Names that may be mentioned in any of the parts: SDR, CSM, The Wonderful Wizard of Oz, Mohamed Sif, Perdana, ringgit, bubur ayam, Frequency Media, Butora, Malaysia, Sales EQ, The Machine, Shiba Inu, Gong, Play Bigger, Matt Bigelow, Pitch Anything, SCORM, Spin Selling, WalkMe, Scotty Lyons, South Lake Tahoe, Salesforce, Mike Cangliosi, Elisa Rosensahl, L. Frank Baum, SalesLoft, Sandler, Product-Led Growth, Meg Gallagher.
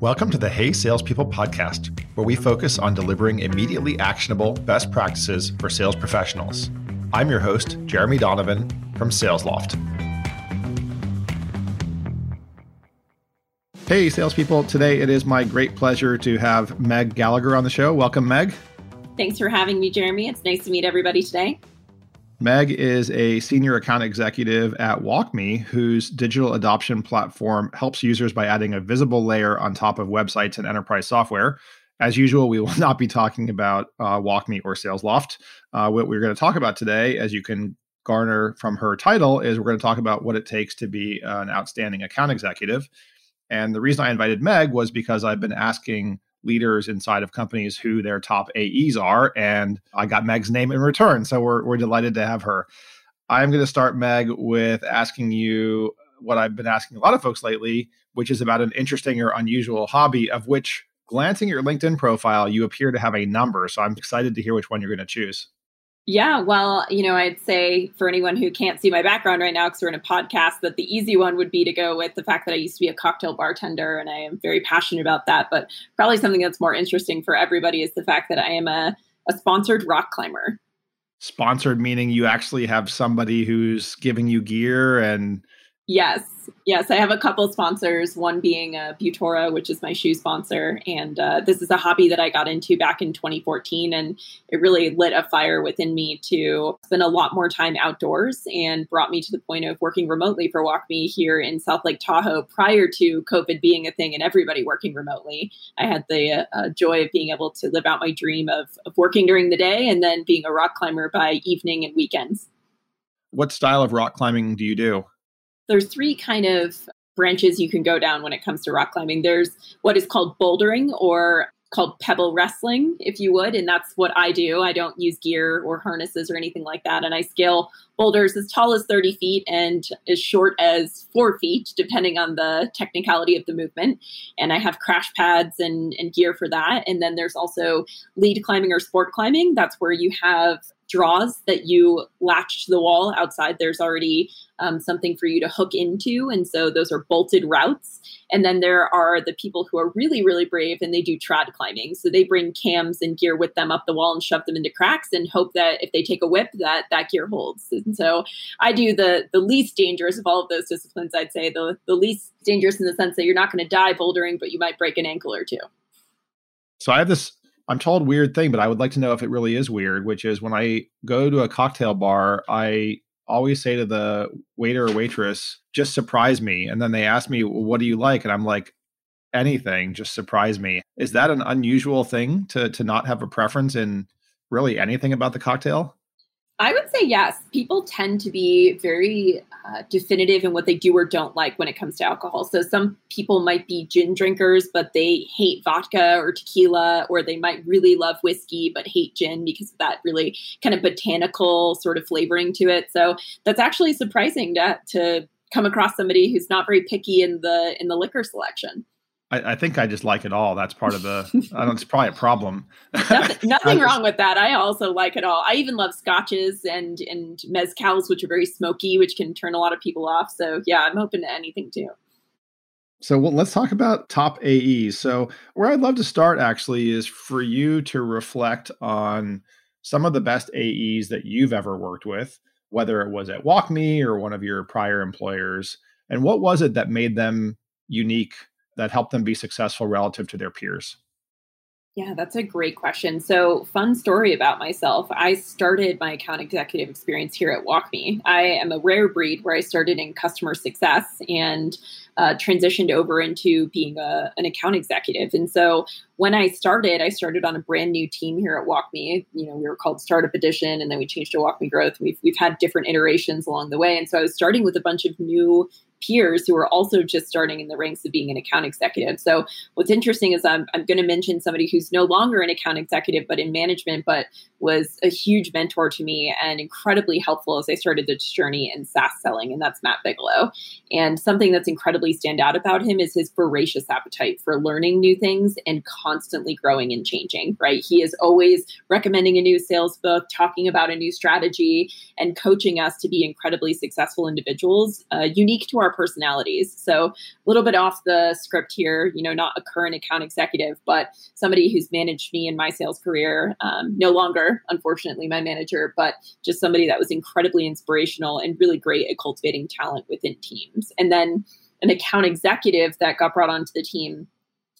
Welcome to the Hey Salespeople podcast, where we focus on delivering immediately actionable best practices for sales professionals. I'm your host, Jeremy Donovan from SalesLoft. Hey salespeople, today it is my great pleasure to have Meg Gallagher on the show. Welcome, Meg. Thanks for having me, Jeremy. It's nice to meet everybody today. Meg is a senior account executive at WalkMe, whose digital adoption platform helps users by adding a visible layer on top of websites and enterprise software. As usual, we will not be talking about WalkMe or SalesLoft. What we're going to talk about today, as you can garner from her title, is we're going to talk about what it takes to be an outstanding account executive. And the reason I invited Meg was because I've been asking leaders inside of companies who their top AEs are, and I got Meg's name in return. So we're delighted to have her. I'm going to start, Meg, with asking you what I've been asking a lot of folks lately, which is about an interesting or unusual hobby, of which, glancing at your LinkedIn profile, you appear to have a number. So I'm excited to hear which one you're going to choose. Yeah, well, you know, I'd say for anyone who can't see my background right now, because we're in a podcast, that the easy one would be to go with the fact that I used to be a cocktail bartender, and I am very passionate about that. But probably something that's more interesting for everybody is the fact that I am a sponsored rock climber. Sponsored meaning you actually have somebody who's giving you gear and... Yes. I have a couple sponsors, one being Butora, which is my shoe sponsor. And this is a hobby that I got into back in 2014. And it really lit a fire within me to spend a lot more time outdoors, and brought me to the point of working remotely for WalkMe here in South Lake Tahoe prior to COVID being a thing and everybody working remotely. I had the joy of being able to live out my dream of working during the day and then being a rock climber by evening and weekends. What style of rock climbing do you do? There's three kind of branches you can go down when it comes to rock climbing. There's what is called bouldering, or called pebble wrestling, if you would. And that's what I do. I don't use gear or harnesses or anything like that. And I scale boulders as tall as 30 feet and as short as 4 feet, depending on the technicality of the movement. And I have crash pads and gear for that. And then there's also lead climbing or sport climbing. That's where you have draws that you latch to the wall outside. There's already something for you to hook into. And so those are bolted routes. And then there are the people who are really, really brave, and they do trad climbing. So they bring cams and gear with them up the wall and shove them into cracks and hope that if they take a whip, that gear holds. And so I do the least dangerous of all of those disciplines, I'd say. The least dangerous in the sense that you're not going to die bouldering, but you might break an ankle or two. So I have this, I'm told, weird thing, but I would like to know if it really is weird, which is when I go to a cocktail bar, I always say to the waiter or waitress, just surprise me. And then they ask me, well, what do you like? And I'm like, anything, just surprise me. Is that an unusual thing to not have a preference in really anything about the cocktail? I would say yes. People tend to be very definitive in what they do or don't like when it comes to alcohol. So some people might be gin drinkers, but they hate vodka or tequila, or they might really love whiskey, but hate gin because of that really kind of botanical sort of flavoring to it. So that's actually surprising to come across somebody who's not very picky in the liquor selection. I think I just like it all. That's part of the, I don't, it's probably a problem. Nothing wrong with that. I also like it all. I even love scotches and mezcals, which are very smoky, which can turn a lot of people off. So yeah, I'm open to anything too. So let's talk about top AEs. So where I'd love to start actually is for you to reflect on some of the best AEs that you've ever worked with, whether it was at WalkMe or one of your prior employers. And what was it that made them unique, that helped them be successful relative to their peers? Yeah, that's a great question. So, fun story about myself. I started my account executive experience here at WalkMe. I am a rare breed where I started in customer success and transitioned over into being an account executive. And so when I started on a brand new team here at WalkMe. You know, we were called Startup Edition, and then we changed to WalkMe Growth. We've had different iterations along the way. And so I was starting with a bunch of new peers who are also just starting in the ranks of being an account executive. So what's interesting is I'm going to mention somebody who's no longer an account executive, but in management, but was a huge mentor to me and incredibly helpful as I started this journey in SaaS selling. And that's Matt Bigelow. And something that's incredibly really stand out about him is his voracious appetite for learning new things and constantly growing and changing, right? He is always recommending a new sales book, talking about a new strategy, and coaching us to be incredibly successful individuals, unique to our personalities. So a little bit off the script here, you know, not a current account executive, but somebody who's managed me in my sales career, no longer, unfortunately, my manager, but just somebody that was incredibly inspirational and really great at cultivating talent within teams. And then an account executive that got brought onto the team,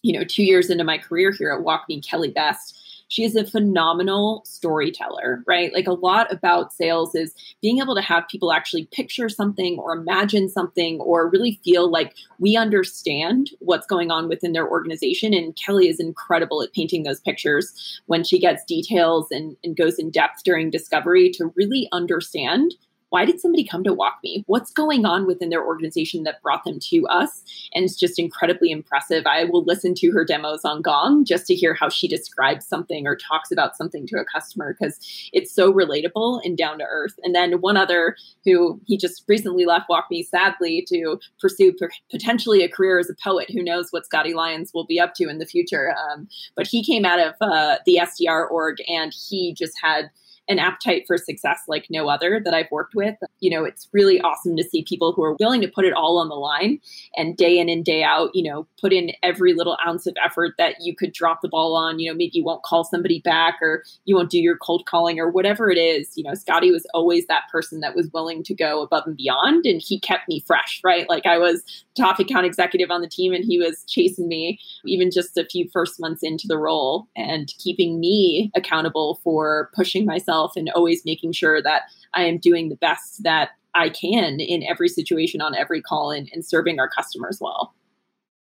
you know, 2 years into my career here at WalkMe, Kelly Best. She is a phenomenal storyteller, right? Like, a lot about sales is being able to have people actually picture something or imagine something or really feel like we understand what's going on within their organization. And Kelly is incredible at painting those pictures when she gets details and goes in depth during discovery to really understand, why did somebody come to WalkMe? What's going on within their organization that brought them to us? And it's just incredibly impressive. I will listen to her demos on Gong just to hear how she describes something or talks about something to a customer, because it's so relatable and down to earth. And then one other, who he just recently left WalkMe, sadly, to pursue potentially a career as a poet. Who knows what Scotty Lyons will be up to in the future. But he came out of the SDR org, and he just had an appetite for success like no other that I've worked with. You know, it's really awesome to see people who are willing to put it all on the line and day in and day out, you know, put in every little ounce of effort that you could drop the ball on. You know, maybe you won't call somebody back, or you won't do your cold calling, or whatever it is. You know, Scotty was always that person that was willing to go above and beyond, and he kept me fresh, right? Like, I was top account executive on the team, and he was chasing me even just a few first months into the role and keeping me accountable for pushing myself and always making sure that I am doing the best that I can in every situation, on every call, and serving our customers well.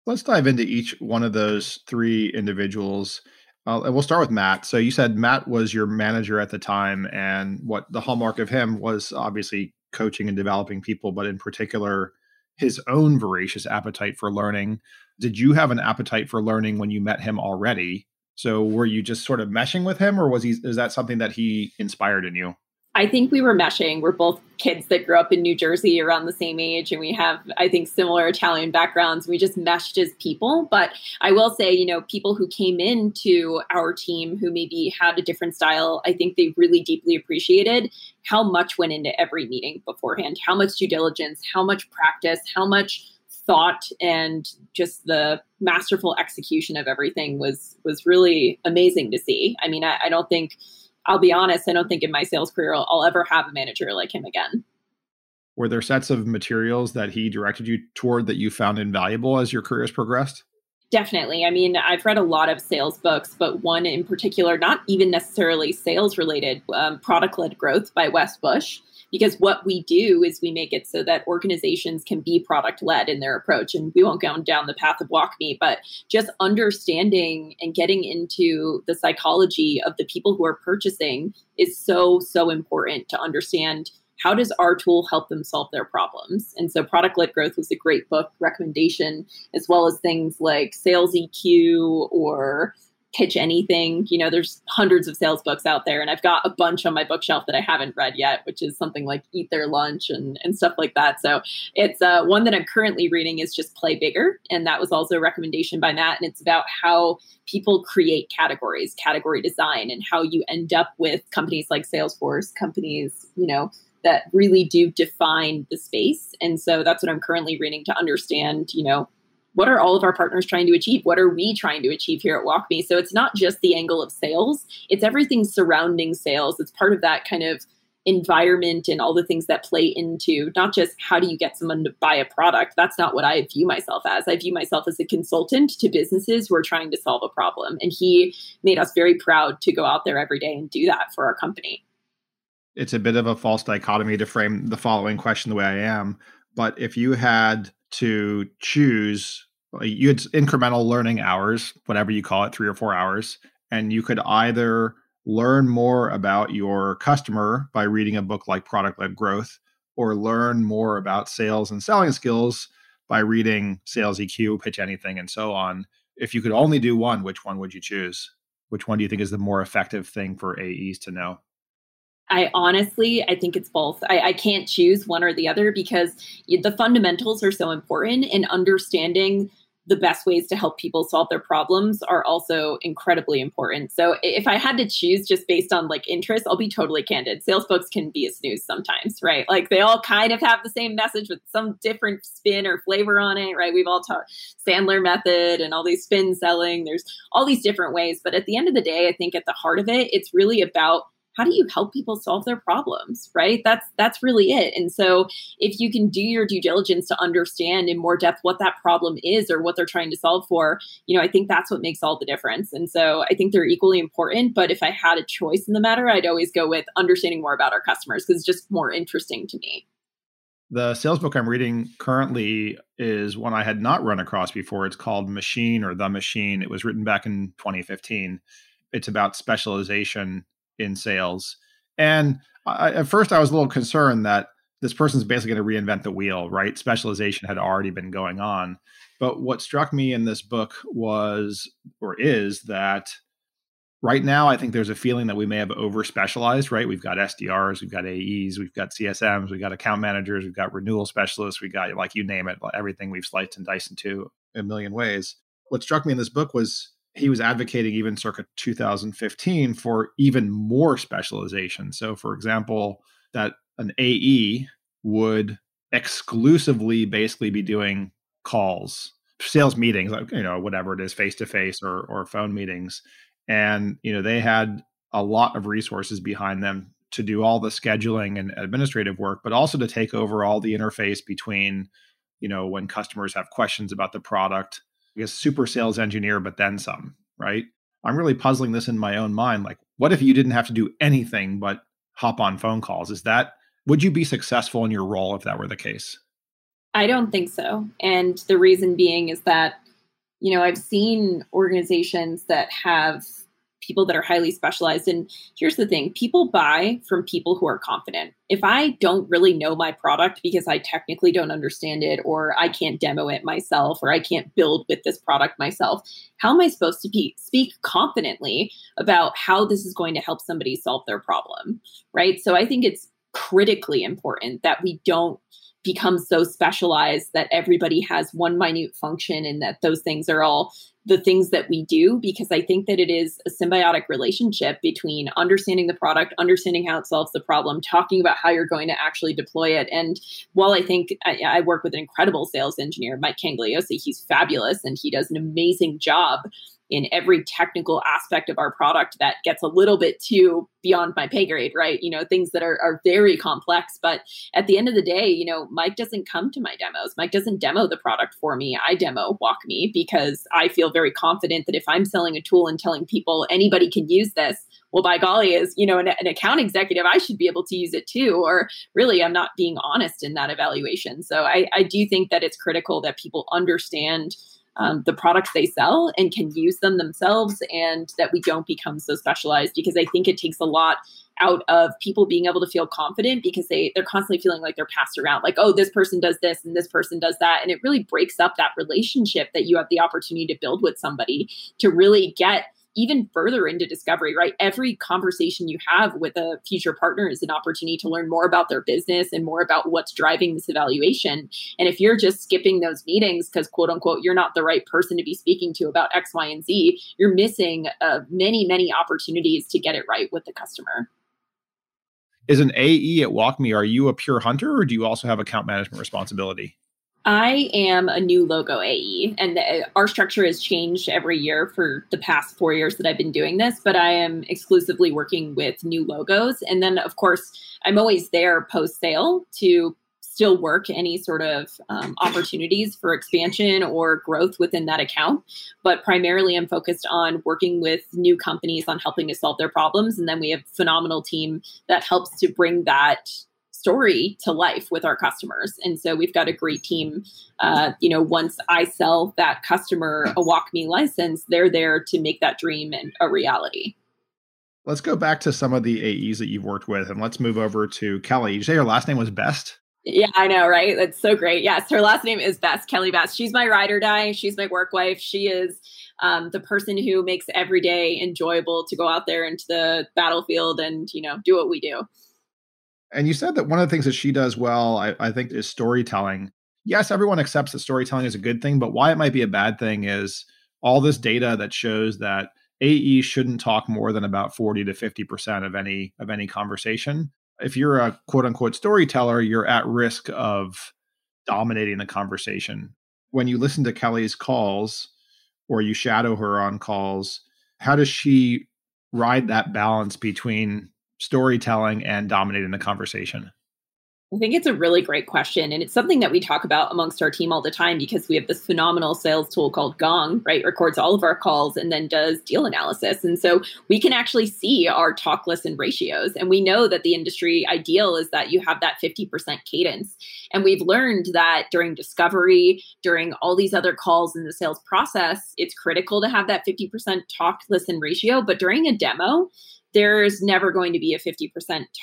Let's dive into each one of those three individuals. And we'll start with Matt. So you said Matt was your manager at the time, and what the hallmark of him was obviously coaching and developing people, but in particular, his own voracious appetite for learning. Did you have an appetite for learning when you met him already? So were you just sort of meshing with him, or is that something that he inspired in you? I think we were meshing. We're both kids that grew up in New Jersey around the same age, and we have, I think, similar Italian backgrounds. We just meshed as people. But I will say, you know, people who came into our team who maybe had a different style, I think they really deeply appreciated how much went into every meeting beforehand, how much due diligence, how much practice, how much thought, and just the masterful execution of everything was really amazing to see. I mean, I don't think, I'll be honest, I don't think in my sales career I'll ever have a manager like him again. Were there sets of materials that he directed you toward that you found invaluable as your career has progressed? Definitely. I mean, I've read a lot of sales books, but one in particular, not even necessarily sales related, Product-Led Growth by Wes Bush. Because what we do is we make it so that organizations can be product-led in their approach. And we won't go down the path of WalkMe, but just understanding and getting into the psychology of the people who are purchasing is so, so important to understand. How does our tool help them solve their problems? And so Product-Led Growth was a great book recommendation, as well as things like Sales EQ or Pitch Anything. You know, there's hundreds of sales books out there, and I've got a bunch on my bookshelf that I haven't read yet, which is something like Eat Their Lunch and stuff like that. So it's one that I'm currently reading is just Play Bigger. And that was also a recommendation by Matt. And it's about how people create categories, category design, and how you end up with companies like Salesforce, companies, you know, that really do define the space. And so that's what I'm currently reading to understand, you know, what are all of our partners trying to achieve? What are we trying to achieve here at WalkMe? So it's not just the angle of sales. It's everything surrounding sales. It's part of that kind of environment and all the things that play into not just how do you get someone to buy a product. That's not what I view myself as. I view myself as a consultant to businesses who are trying to solve a problem. And he made us very proud to go out there every day and do that for our company. It's a bit of a false dichotomy to frame the following question the way I am. But if you had to choose, you had incremental learning hours, whatever you call it, 3 or 4 hours, and you could either learn more about your customer by reading a book like Product-Led Growth, or learn more about sales and selling skills by reading Sales EQ, Pitch Anything, and so on. If you could only do one, which one would you choose? Which one do you think is the more effective thing for AEs to know? I honestly, I think it's both. I can't choose one or the other because the fundamentals are so important, and understanding the best ways to help people solve their problems are also incredibly important. So if I had to choose just based on like interest, I'll be totally candid. Sales books can be a snooze sometimes, right? Like they all kind of have the same message with some different spin or flavor on it, right? We've all taught Sandler method and all these spin selling. There's all these different ways. But at the end of the day, I think at the heart of it, it's really about how do you help people solve their problems, right? That's really it. And so if you can do your due diligence to understand in more depth what that problem is or what they're trying to solve for, you know, I think that's what makes all the difference. And so I think they're equally important. But if I had a choice in the matter, I'd always go with understanding more about our customers because it's just more interesting to me. The sales book I'm reading currently is one I had not run across before. It's called Machine or The Machine. It was written back in 2015. It's about specialization in sales. And at first I was a little concerned that this person's basically going to reinvent the wheel, right? Specialization had already been going on. But what struck me in this book was, or is, that right now, I think there's a feeling that we may have over-specialized, right? We've got SDRs, we've got AEs, we've got CSMs, we've got account managers, we've got renewal specialists, we got, like, you name it, everything we've sliced and diced into a million ways. What struck me in this book was he was advocating even circa 2015 for even more specialization. So for example, that an AE would exclusively basically be doing calls, sales meetings, like, you know, whatever it is, face-to-face or phone meetings. And, you know, they had a lot of resources behind them to do all the scheduling and administrative work, but also to take over all the interface between, you know, when customers have questions about the product, I guess, super sales engineer, but then some, right? I'm really puzzling this in my own mind. Like, what if you didn't have to do anything but hop on phone calls? Would you be successful in your role if that were the case? I don't think so. And the reason being is that, you know, I've seen organizations that have people that are highly specialized. And here's the thing, people buy from people who are confident. If I don't really know my product because I technically don't understand it, or I can't demo it myself, or I can't build with this product myself, how am I supposed to speak confidently about how this is going to help somebody solve their problem, right? So I think it's critically important that we don't become so specialized that everybody has one minute function and that those things are all the things that we do, because I think that it is a symbiotic relationship between understanding the product, understanding how it solves the problem, talking about how you're going to actually deploy it. And while I think I work with an incredible sales engineer, Mike Cangliosi, he's fabulous and he does an amazing job in every technical aspect of our product that gets a little bit too beyond my pay grade, right? You know, things that are very complex. But at the end of the day, you know, Mike doesn't come to my demos. Mike doesn't demo the product for me. I demo WalkMe because I feel very confident that if I'm selling a tool and telling people anybody can use this, well, by golly, as, you know, an account executive, I should be able to use it too. Or really, I'm not being honest in that evaluation. So I do think that it's critical that people understand the products they sell and can use them themselves, and that we don't become so specialized, because I think it takes a lot out of people being able to feel confident because they're constantly feeling like they're passed around, like, oh, this person does this and this person does that. And it really breaks up that relationship that you have the opportunity to build with somebody to really get even further into discovery, right? Every conversation you have with a future partner is an opportunity to learn more about their business and more about what's driving this evaluation. And if you're just skipping those meetings because, quote unquote, you're not the right person to be speaking to about X, Y, and Z, you're missing many, many opportunities to get it right with the customer. As an AE at WalkMe, are you a pure hunter, or do you also have account management responsibility? I am a new logo AE, and our structure has changed every year for the past 4 years that I've been doing this, but I am exclusively working with new logos. And then, of course, I'm always there post-sale to still work any sort of opportunities for expansion or growth within that account. But primarily, I'm focused on working with new companies on helping to solve their problems. And then we have a phenomenal team that helps to bring that story to life with our customers. And so we've got a great team. You know, once I sell that customer a WalkMe license, they're there to make that dream a reality. Let's go back to some of the AEs that you've worked with, and let's move over to Kelly. You say her last name was Best? Yeah, I know, right? That's so great. Yes, her last name is Best, Kelly Best. She's my ride or die. She's my work wife. She is the person who makes every day enjoyable to go out there into the battlefield and, you know, do what we do. And you said that one of the things that she does well, I think, is storytelling. Yes, everyone accepts that storytelling is a good thing, but why it might be a bad thing is all this data that shows that AE shouldn't talk more than about 40 to 50% of any conversation. If you're a quote unquote storyteller, you're at risk of dominating the conversation. When you listen to Kelly's calls or you shadow her on calls, how does she ride that balance between storytelling and dominating the conversation? I think it's a really great question. And it's something that we talk about amongst our team all the time because we have this phenomenal sales tool called Gong, right? Records all of our calls and then does deal analysis. And so we can actually see our talk, listen ratios. And we know that the industry ideal is that you have that 50% cadence. And we've learned that during discovery, during all these other calls in the sales process, it's critical to have that 50% talk, listen ratio. But during a demo, there's never going to be a 50%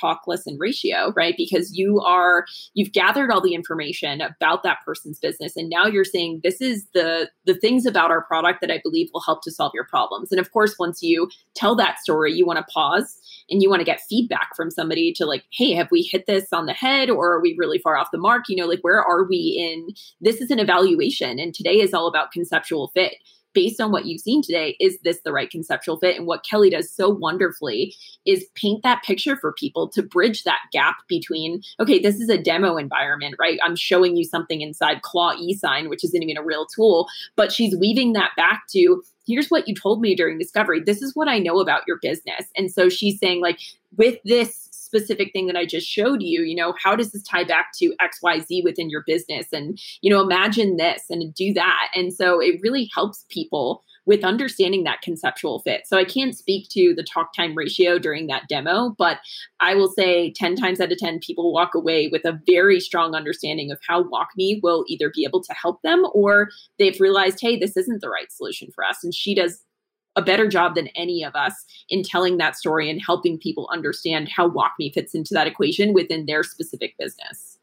talk, listen ratio, right? Because you've gathered all the information about that person's business. And now you're saying, this is the things about our product that I believe will help to solve your problems. And of course, once you tell that story, you want to pause and you want to get feedback from somebody to like, hey, have we hit this on the head or are we really far off the mark? You know, like, where are we in? This is an evaluation. And today is all about conceptual fit. Based on what you've seen today, is this the right conceptual fit? And what Kelly does so wonderfully is paint that picture for people to bridge that gap between, okay, this is a demo environment, right? I'm showing you something inside Claw eSign, which isn't even a real tool, but she's weaving that back to, here's what you told me during discovery. This is what I know about your business. And so she's saying, like, with this specific thing that I just showed you, you know, how does this tie back to XYZ within your business? And, you know, imagine this and do that. And so it really helps people with understanding that conceptual fit. So I can't speak to the talk time ratio during that demo, but I will say 10 times out of 10, people walk away with a very strong understanding of how WalkMe will either be able to help them or they've realized, hey, this isn't the right solution for us. And she does a better job than any of us in telling that story and helping people understand how WalkMe fits into that equation within their specific business.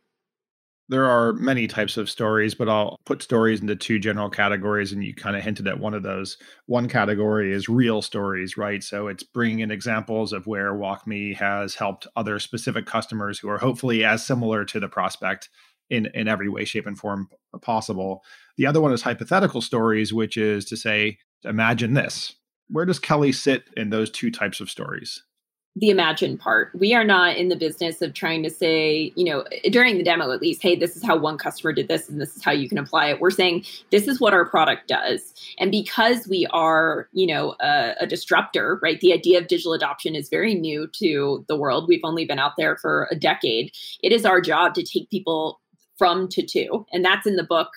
There are many types of stories, but I'll put stories into two general categories, and you kind of hinted at one of those. One category is real stories, right? So it's bringing in examples of where WalkMe has helped other specific customers who are hopefully as similar to the prospect in every way, shape, and form possible. The other one is hypothetical stories, which is to say, imagine this. Where does Kelly sit in those two types of stories? The imagine part. We are not in the business of trying to say, you know, during the demo at least, hey, this is how one customer did this and this is how you can apply it. We're saying this is what our product does. And because we are, you know, a disruptor, right? The idea of digital adoption is very new to the world. We've only been out there for a decade. It is our job to take people from to two. And that's in the book,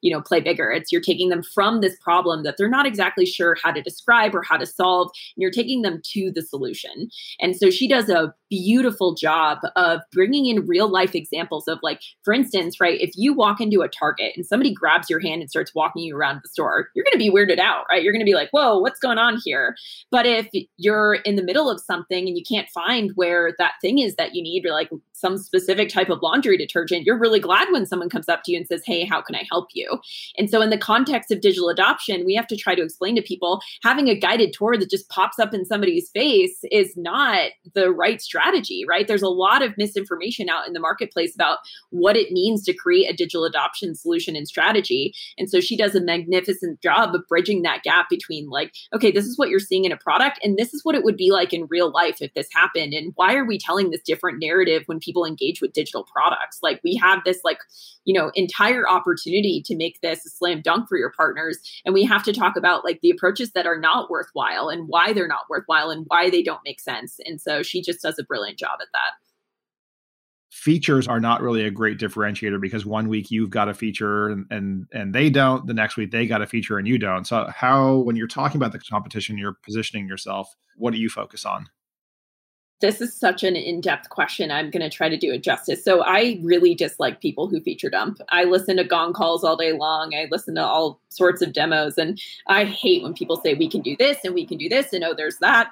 you know, Play Bigger. It's you're taking them from this problem that they're not exactly sure how to describe or how to solve, and you're taking them to the solution. And so she does a beautiful job of bringing in real life examples of, like, for instance, right, if you walk into a Target and somebody grabs your hand and starts walking you around the store, you're going to be weirded out, right? You're going to be like, whoa, what's going on here? But if you're in the middle of something and you can't find where that thing is that you need, or like some specific type of laundry detergent, you're really glad when someone comes up to you and says, hey, how can I help you? And so in the context of digital adoption, we have to try to explain to people having a guided tour that just pops up in somebody's face is not the right strategy, right? There's a lot of misinformation out in the marketplace about what it means to create a digital adoption solution and strategy. And so she does a magnificent job of bridging that gap between, like, okay, this is what you're seeing in a product, and this is what it would be like in real life if this happened. And why are we telling this different narrative when people engage with digital products? Like, we have this, like, you know, entire opportunity to make this a slam dunk for your partners. And we have to talk about, like, the approaches that are not worthwhile and why they're not worthwhile and why they don't make sense. And so she just does a brilliant job at that. Features are not really a great differentiator because one week you've got a feature and they don't, the next week they got a feature and you don't. So how, when you're talking about the competition, you're positioning yourself, what do you focus on? This is such an in-depth question. I'm going to try to do it justice. So I really dislike people who feature dump. I listen to Gong calls all day long. I listen to all sorts of demos. And I hate when people say, we can do this and we can do this. And oh, there's that.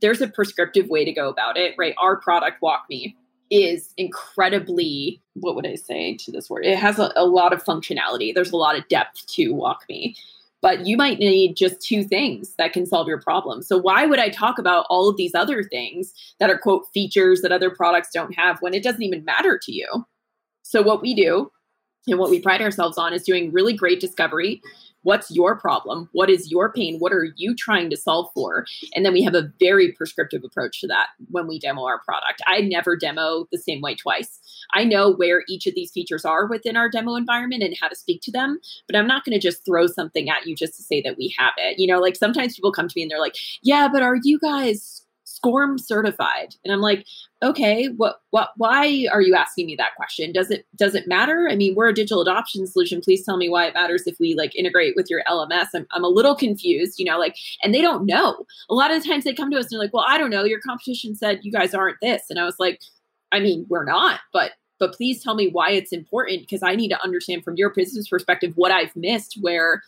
There's a prescriptive way to go about it, right? Our product, WalkMe, is incredibly, what would I say to this word? It has a lot of functionality. There's a lot of depth to WalkMe. But you might need just two things that can solve your problem. So why would I talk about all of these other things that are, quote, features that other products don't have when it doesn't even matter to you? So what we do and what we pride ourselves on is doing really great discovery. What's your problem? What is your pain? What are you trying to solve for? And then we have a very prescriptive approach to that when we demo our product. I never demo the same way twice. I know where each of these features are within our demo environment and how to speak to them, but I'm not going to just throw something at you just to say that we have it. You know, like sometimes people come to me and they're like, yeah, but are you guys SCORM certified? And I'm like, okay, why are you asking me that question? Does it matter? I mean, we're a digital adoption solution. Please tell me why it matters if we like integrate with your LMS. I'm a little confused, you know, like, and they don't know. A lot of the times they come to us and they're like, well, I don't know. Your competition said you guys aren't this. And I was like, I mean, we're not, but please tell me why it's important, because I need to understand from your business perspective what I've missed where,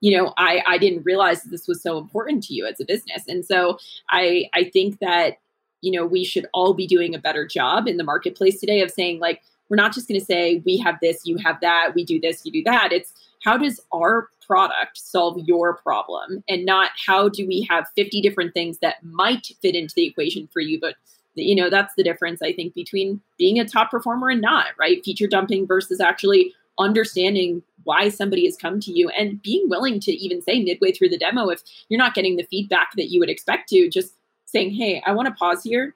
you know, I didn't realize that this was so important to you as a business. And so I think that, you know, we should all be doing a better job in the marketplace today of saying, like, we're not just going to say we have this, you have that, we do this, you do that. It's how does our product solve your problem, and not how do we have 50 different things that might fit into the equation for you. But, you know, that's the difference, I think, between being a top performer and not, right? Feature dumping versus actually understanding why somebody has come to you and being willing to even say midway through the demo, if you're not getting the feedback that you would expect to, just saying, hey, I want to pause here.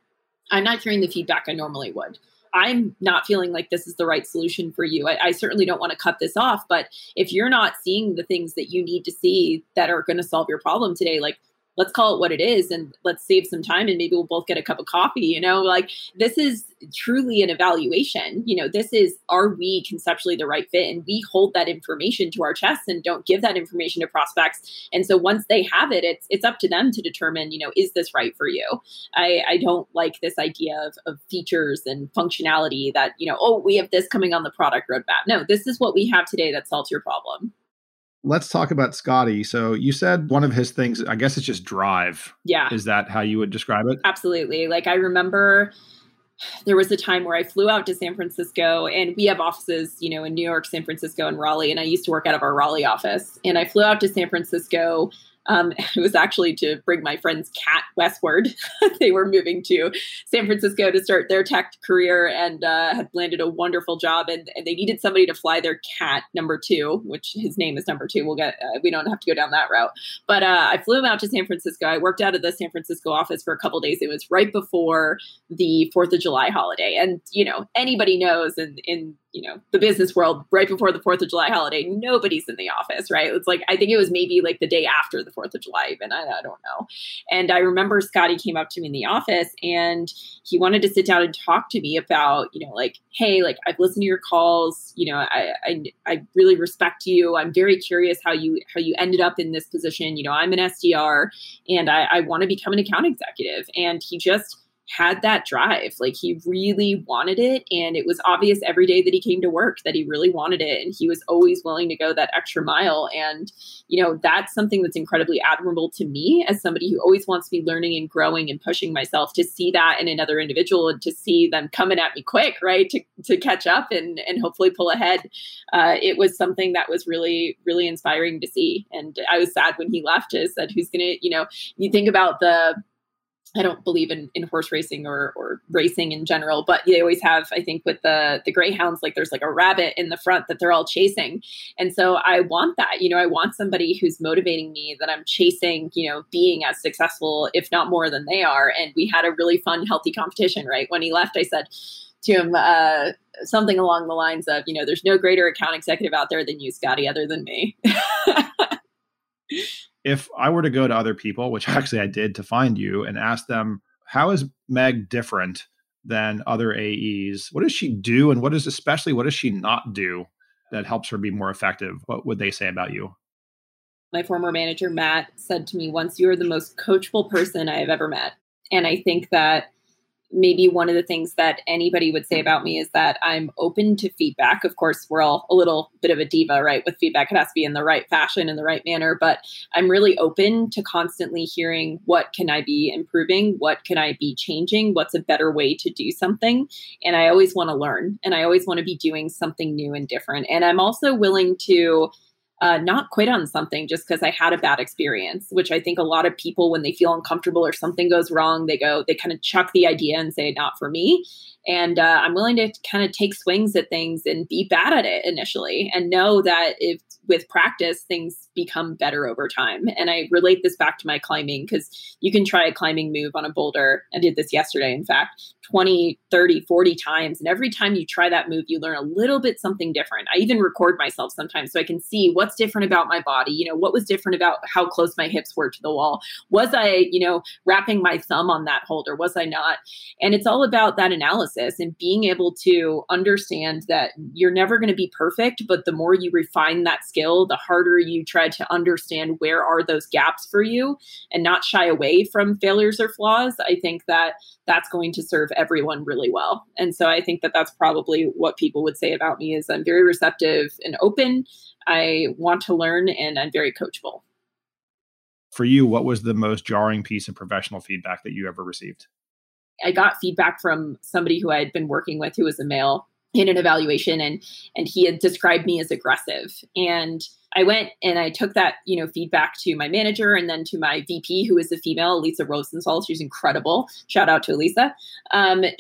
I'm not hearing the feedback I normally would. I'm not feeling like this is the right solution for you. I certainly don't want to cut this off, but if you're not seeing the things that you need to see that are going to solve your problem today, like, let's call it what it is and let's save some time and maybe we'll both get a cup of coffee. You know, like, this is truly an evaluation. You know, this is, are we conceptually the right fit? And we hold that information to our chests and don't give that information to prospects. And so once they have it, it's up to them to determine, you know, is this right for you? I don't like this idea of features and functionality that, you know, oh, we have this coming on the product roadmap. No, this is what we have today that solves your problem. Let's talk about Scotty. So you said one of his things, I guess it's just drive. Yeah. Is that how you would describe it? Absolutely. Like, I remember there was a time where I flew out to San Francisco, and we have offices, you know, in New York, San Francisco, and Raleigh. And I used to work out of our Raleigh office, and I flew out to San Francisco. It was actually to bring my friend's cat westward. They were moving to San Francisco to start their tech career and had landed a wonderful job. And they needed somebody to fly their cat, number two, which his name is number two. We don't have to go down that route. But I flew him out to San Francisco. I worked out of the San Francisco office for a couple of days. It was right before the 4th of July holiday. And, you know, anybody knows in you know, the business world, right before the 4th of July holiday, nobody's in the office, right? It's like, I think it was maybe like the day after the 4th of July even, I don't know. And I remember Scotty came up to me in the office and he wanted to sit down and talk to me about, you know, like, hey, like, I've listened to your calls, you know, I really respect you. I'm very curious how you ended up in this position. You know, I'm an SDR and I want to become an account executive. And he just had that drive. Like, he really wanted it. And it was obvious every day that he came to work that he really wanted it. And he was always willing to go that extra mile. And, you know, that's something that's incredibly admirable to me as somebody who always wants to be learning and growing and pushing myself, to see that in another individual and to see them coming at me quick, right? To catch up and hopefully pull ahead. It was something that was really, really inspiring to see. And I was sad when he left. I said, who's going to, you know, you think about I don't believe in horse racing or racing in general, but they always have, I think, with the greyhounds, like there's like a rabbit in the front that they're all chasing. And so I want that, you know, I want somebody who's motivating me, that I'm chasing, you know, being as successful, if not more than they are. And we had a really fun, healthy competition, right? When he left, I said to him, something along the lines of, you know, there's no greater account executive out there than you, Scotty, other than me. If I were to go to other people, which actually I did to find you, and ask them, how is Meg different than other AEs? What does she do? And especially what does she not do that helps her be more effective? What would they say about you? My former manager, Matt, said to me once, you are the most coachable person I have ever met. And I think that maybe one of the things that anybody would say about me is that I'm open to feedback. Of course, we're all a little bit of a diva, right? With feedback, it has to be in the right fashion, in the right manner. But I'm really open to constantly hearing, what can I be improving? What can I be changing? What's a better way to do something? And I always want to learn, and I always want to be doing something new and different. And I'm also willing to not quit on something just because I had a bad experience, which I think a lot of people, when they feel uncomfortable or something goes wrong, they kind of chuck the idea and say, not for me. And I'm willing to kind of take swings at things and be bad at it initially, and know that if with practice, things become better over time. And I relate this back to my climbing, because you can try a climbing move on a boulder. I did this yesterday, in fact, 20, 30, 40 times. And every time you try that move, you learn a little bit something different. I even record myself sometimes so I can see what's different about my body. You know, what was different about how close my hips were to the wall? Was I, you know, wrapping my thumb on that hold, or was I not? And it's all about that analysis and being able to understand that you're never going to be perfect, but the more you refine that skill, the harder you try to understand where are those gaps for you and not shy away from failures or flaws. I think that that's going to serve everyone really well. And so I think that that's probably what people would say about me is I'm very receptive and open. I want to learn, and I'm very coachable. For you, what was the most jarring piece of professional feedback that you ever received? I got feedback from somebody who I had been working with who was a male in an evaluation, and he had described me as aggressive. And I went and I took that, you know, feedback to my manager and then to my VP, who is a female, Elisa Rosensahl. She's incredible. Shout out to Elisa.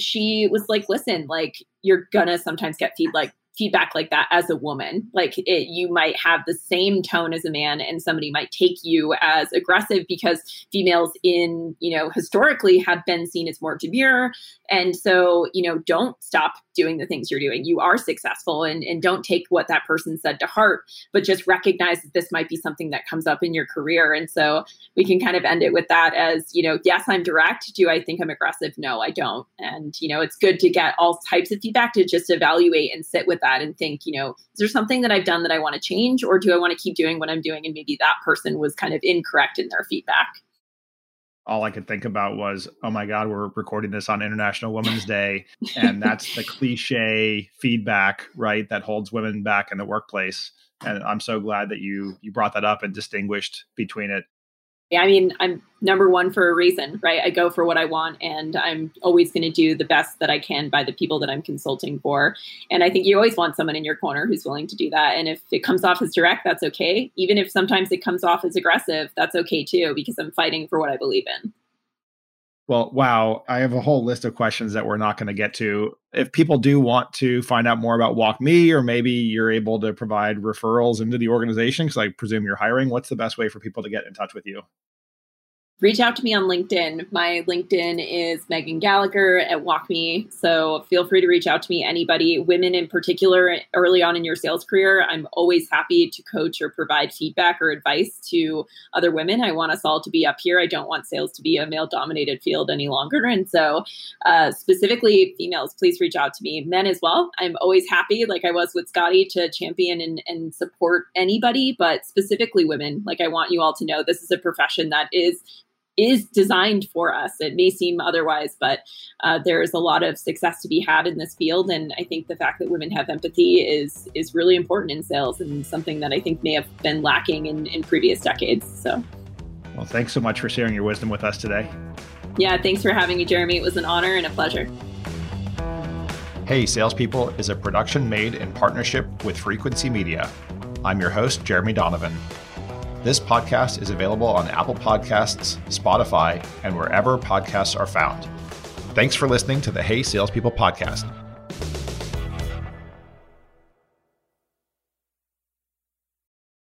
She was like, listen, like, you're gonna sometimes get feedback like that as a woman. Like, you might have the same tone as a man, and somebody might take you as aggressive because females in, you know, historically have been seen as more demure. And so, you know, don't stop doing the things you're doing. You are successful, and don't take what that person said to heart, but just recognize that this might be something that comes up in your career. And so we can kind of end it with that as, you know, yes, I'm direct. Do I think I'm aggressive? No, I don't. And, you know, it's good to get all types of feedback to just evaluate and sit with that and think, you know, is there something that I've done that I want to change, or do I want to keep doing what I'm doing? And maybe that person was kind of incorrect in their feedback. All I could think about was, oh my God, we're recording this on International Women's Day. And that's the cliche feedback, right, that holds women back in the workplace. And I'm so glad that you brought that up and distinguished between it. Yeah, I mean, I'm number one for a reason, right? I go for what I want, and I'm always going to do the best that I can by the people that I'm consulting for. And I think you always want someone in your corner who's willing to do that. And if it comes off as direct, that's okay. Even if sometimes it comes off as aggressive, that's okay too, because I'm fighting for what I believe in. Well, wow. I have a whole list of questions that we're not going to get to. If people do want to find out more about WalkMe, or maybe you're able to provide referrals into the organization, because I presume you're hiring, what's the best way for people to get in touch with you? Reach out to me on LinkedIn. My LinkedIn is Meg Gallagher at WalkMe. So feel free to reach out to me, anybody, women in particular, early on in your sales career. I'm always happy to coach or provide feedback or advice to other women. I want us all to be up here. I don't want sales to be a male-dominated field any longer. And so specifically females, please reach out to me. Men as well. I'm always happy, like I was with Scotty, to champion and support anybody, but specifically women. Like, I want you all to know this is a profession that is designed for us. It may seem otherwise, but there is a lot of success to be had in this field. And I think the fact that women have empathy is really important in sales, and something that I think may have been lacking in previous decades. So, well, thanks so much for sharing your wisdom with us today. Yeah, thanks for having me, Jeremy. It was an honor and a pleasure. Hey, Salespeople is a production made in partnership with Frequency Media. I'm your host, Jeremy Donovan. This podcast is available on Apple Podcasts, Spotify, and wherever podcasts are found. Thanks for listening to the Hey Salespeople podcast.